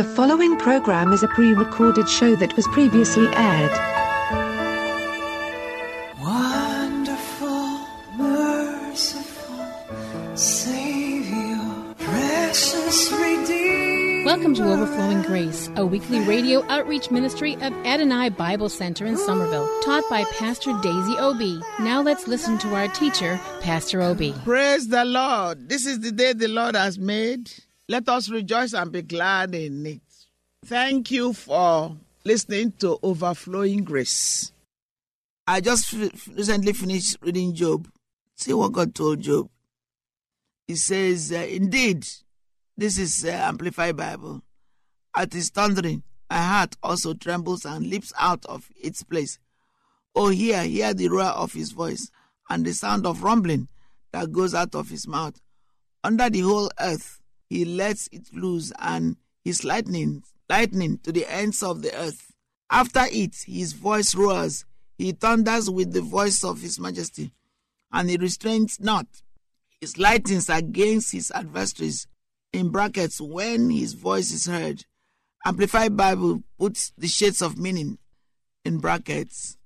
The following program is a pre-recorded show that was previously aired. Wonderful, merciful Savior, precious Redeemer. Welcome to Overflowing Grace, a weekly radio outreach ministry of Adonai Bible Center in Somerville, taught by Pastor Daisy Obe. Now let's listen to our teacher, Pastor Obe. Praise the Lord. This is the day the Lord has made. Let us rejoice and be glad in it. Thank you for listening to Overflowing Grace. I just recently finished reading Job. See what God told Job. He says, indeed, this is Amplified Bible. At his thundering, my heart also trembles and leaps out of its place. Oh, hear the roar of his voice and the sound of rumbling that goes out of his mouth. Under the whole earth, he lets it loose, and his lightning to the ends of the earth. After it, his voice roars. He thunders with the voice of his majesty, and he restrains not. His lightnings against his adversaries, in brackets, when his voice is heard. Amplified Bible puts the shades of meaning in brackets.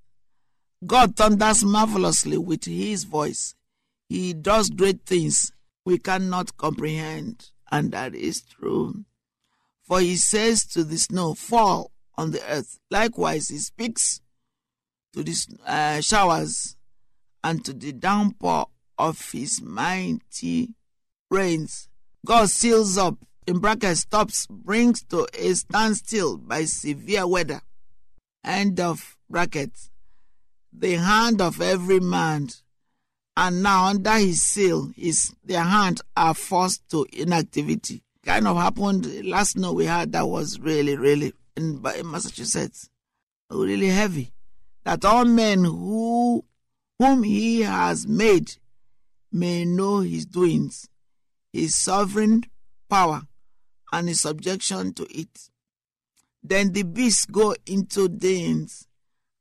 God thunders marvelously with his voice. He does great things we cannot comprehend. And that is true. For he says to the snow, fall on the earth. Likewise, he speaks to the showers and to the downpour of his mighty rains. God seals up, in brackets, stops, brings to a standstill by severe weather. End of bracket. The hand of every man. And now under his seal, their hands are forced to inactivity. Kind of happened last snow we had that was really, really in Massachusetts. Really heavy. That all men whom he has made may know his doings, his sovereign power, and his subjection to it. Then the beasts go into dens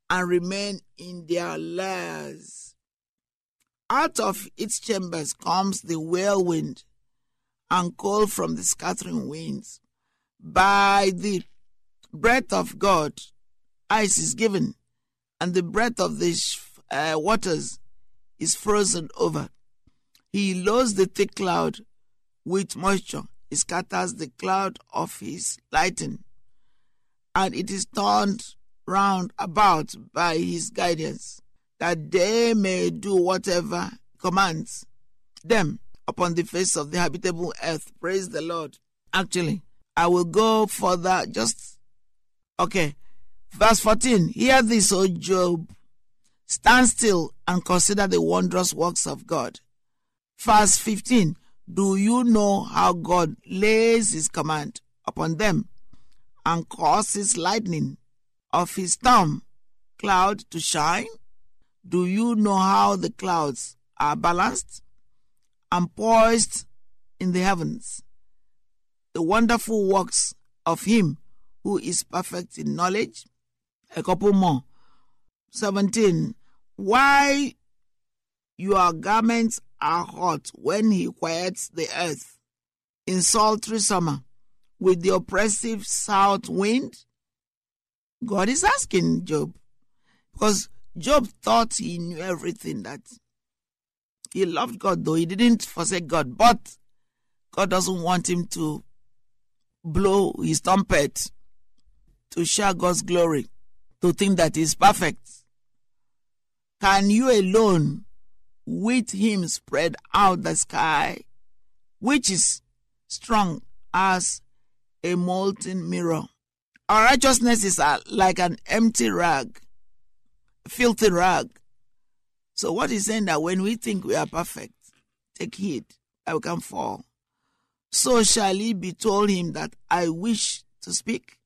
and remain in their lairs. Out of its chambers comes the whirlwind and coal from the scattering winds. By the breath of God, ice is given, and the breath of the waters is frozen over. He loads the thick cloud with moisture. He scatters the cloud of his lightning, and it is turned round about by his guidance, that they may do whatever commands them upon the face of the habitable earth. Praise the Lord. Actually, I will go further. Verse 14. Hear this, O Job. Stand still and consider the wondrous works of God. Verse 15. Do you know how God lays his command upon them and causes lightning of his storm cloud to shine? Do you know how the clouds are balanced and poised in the heavens? The wonderful works of him who is perfect in knowledge. A couple more. 17. Why your garments are hot when he quiets the earth in sultry summer with the oppressive south wind? God is asking Job, because Job thought he knew everything, that he loved God, though he didn't forsake God. But God doesn't want him to blow his trumpet, to share God's glory, to think that he's perfect. Can you alone with him spread out the sky, which is strong as a molten mirror? Our righteousness is like an empty rag. Filthy rag. So what is saying, that when we think we are perfect, take heed that we can fall. So shall he be told him that I wish to speak?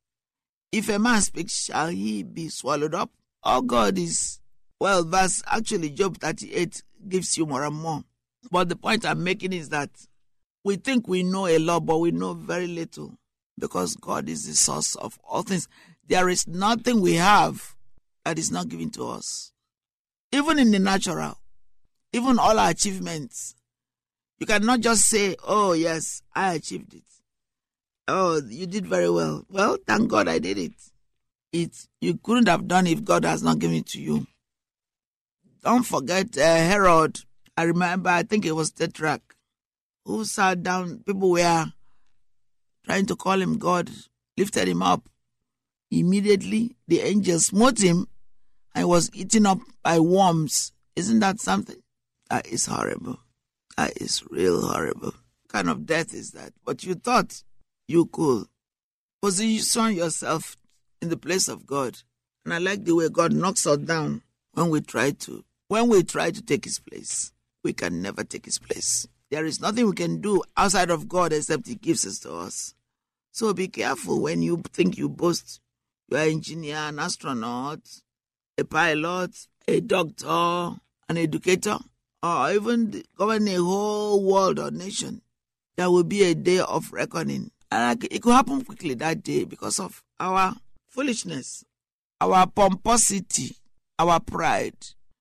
If a man speaks, shall he be swallowed up? Our God is, well, verse actually Job 38 gives you more and more. But the point I'm making is that we think we know a lot, but we know very little, because God is the source of all things. There is nothing we have that is not given to us. Even in the natural, even all our achievements, you cannot just say, oh, yes, I achieved it. Oh, you did very well. Well, thank God I did it. You couldn't have done if God has not given it to you. Don't forget Herod. I remember, I think it was Tetrarch, who sat down. People were trying to call him God, lifted him up. Immediately, the angel smote him and was eaten up by worms. Isn't that something? That is horrible. That is real horrible. What kind of death is that? But you thought you could position yourself in the place of God. And I like the way God knocks us down when we try to take his place. We can never take his place. There is nothing we can do outside of God except he gives it to us. So be careful when you think you boast. You are an engineer, an astronaut, a pilot, a doctor, an educator, or even govern a whole world or nation. There will be a day of reckoning. And it could happen quickly that day because of our foolishness, our pomposity, our pride.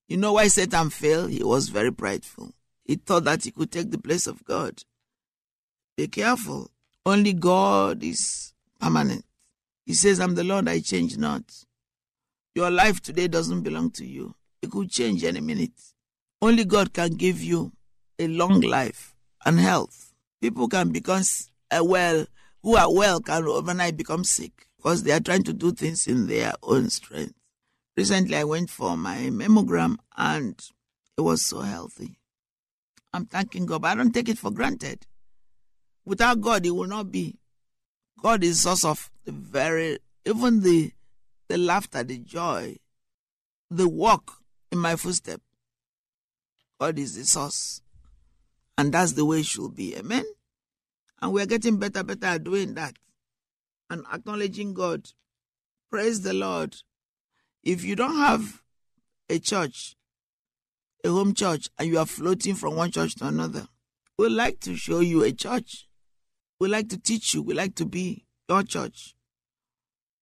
You know why Satan failed? He was very prideful. He thought that he could take the place of God. Be careful. Only God is permanent. He says, I'm the Lord, I change not. Your life today doesn't belong to you. It could change any minute. Only God can give you a long life and health. People can become well, who are well can overnight become sick because they are trying to do things in their own strength. Recently, I went for my mammogram and it was so healthy. I'm thanking God, but I don't take it for granted. Without God, it will not be. God is source of the laughter, the joy, the walk in my footstep. God is the source. And that's the way it should be. Amen? And we're getting better at doing that. And acknowledging God. Praise the Lord. If you don't have a church, a home church, and you are floating from one church to another, we like to show you a church. We like to teach you. We like to be your church.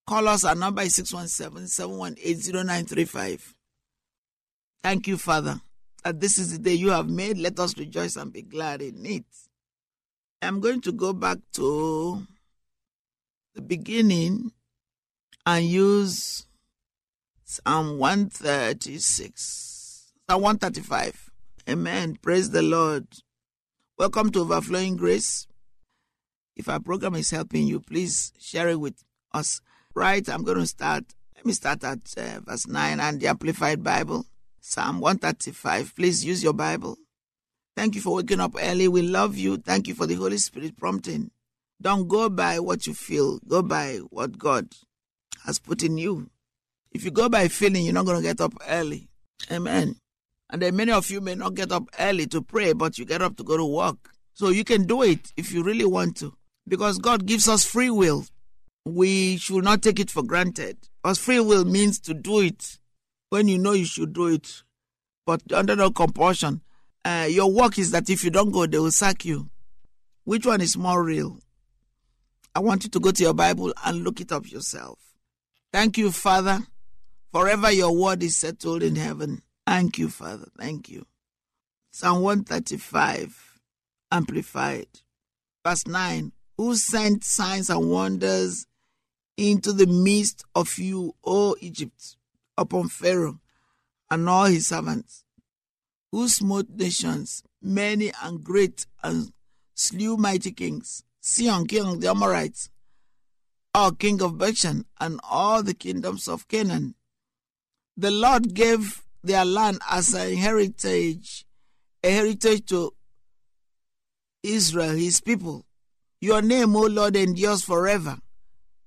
Call us. Our number is 617-718-0935. Thank you, Father, that this is the day you have made. Let us rejoice and be glad in it. I'm going to go back to the beginning and use Psalm 136. Psalm 135. Amen. Praise the Lord. Welcome to Overflowing Grace. If our program is helping you, please share it with us. Right, I'm going to start. Let me start at verse 9 and the Amplified Bible. Psalm 135. Please use your Bible. Thank you for waking up early. We love you. Thank you for the Holy Spirit prompting. Don't go by what you feel. Go by what God has put in you. If you go by feeling, you're not going to get up early. Amen. And then many of you may not get up early to pray, but you get up to go to work. So you can do it if you really want to. Because God gives us free will. We should not take it for granted. Because free will means to do it when you know you should do it. But under no compulsion. Your work is that if you don't go, they will sack you. Which one is more real? I want you to go to your Bible and look it up yourself. Thank you, Father. Forever your word is settled in heaven. Thank you, Father. Thank you. Psalm 135, Amplified. Verse 9. Who sent signs and wonders into the midst of you, O Egypt, upon Pharaoh and all his servants? Who smote nations, many and great, and slew mighty kings? Sion, king of the Amorites, or king of Bashan, and all the kingdoms of Canaan. The Lord gave their land as a heritage to Israel, his people. Your name, O Lord, endures forever.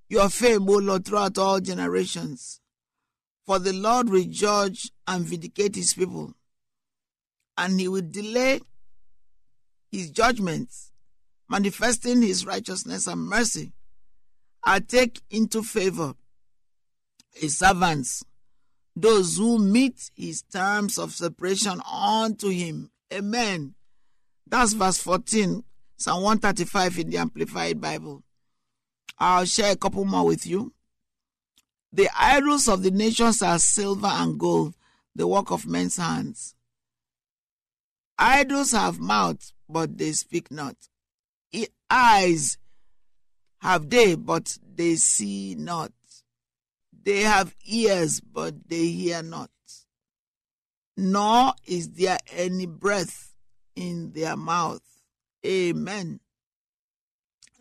Your fame, O Lord, throughout all generations. For the Lord will judge and vindicate his people, and he will delay his judgments, manifesting his righteousness and mercy I take into favor his servants, those who meet his terms of separation unto him. Amen. That's verse 14, Psalm 135 in the Amplified Bible. I'll share a couple more with you. The idols of the nations are silver and gold, the work of men's hands. Idols have mouths, but they speak not. Eyes have they, but they see not. They have ears, but they hear not. Nor is there any breath in their mouth. Amen.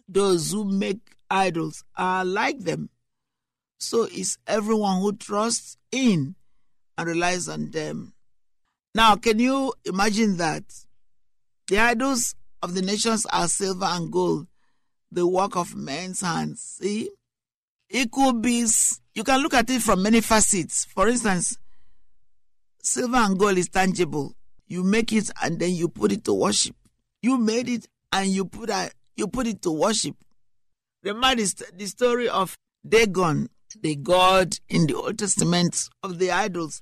Those who make idols are like them. So is everyone who trusts in and relies on them. Now, can you imagine that? The idols of the nations are silver and gold, the work of men's hands. See? It could be, you can look at it from many facets. For instance, silver and gold is tangible. You make it and then you put it to worship. You made it and you put it to worship. Remember the story of Dagon, the god in the Old Testament of the idols.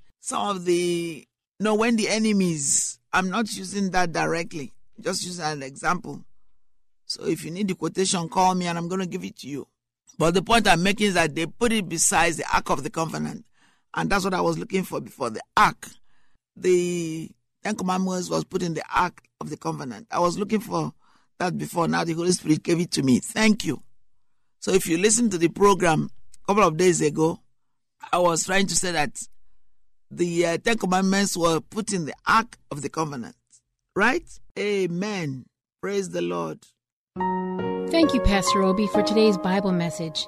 When the enemies, I'm not using that directly, just using an example. So if you need the quotation, call me and I'm going to give it to you. But the point I'm making is that they put it besides the Ark of the Covenant. And that's what I was looking for before, the Ark. The Ten Commandments was put in the Ark of the Covenant. I was looking for that before. Now the Holy Spirit gave it to me. Thank you. So if you listen to the program a couple of days ago, I was trying to say that the Ten Commandments were put in the Ark of the Covenant. Right? Amen. Praise the Lord. Thank you, Pastor Obi, for today's Bible message.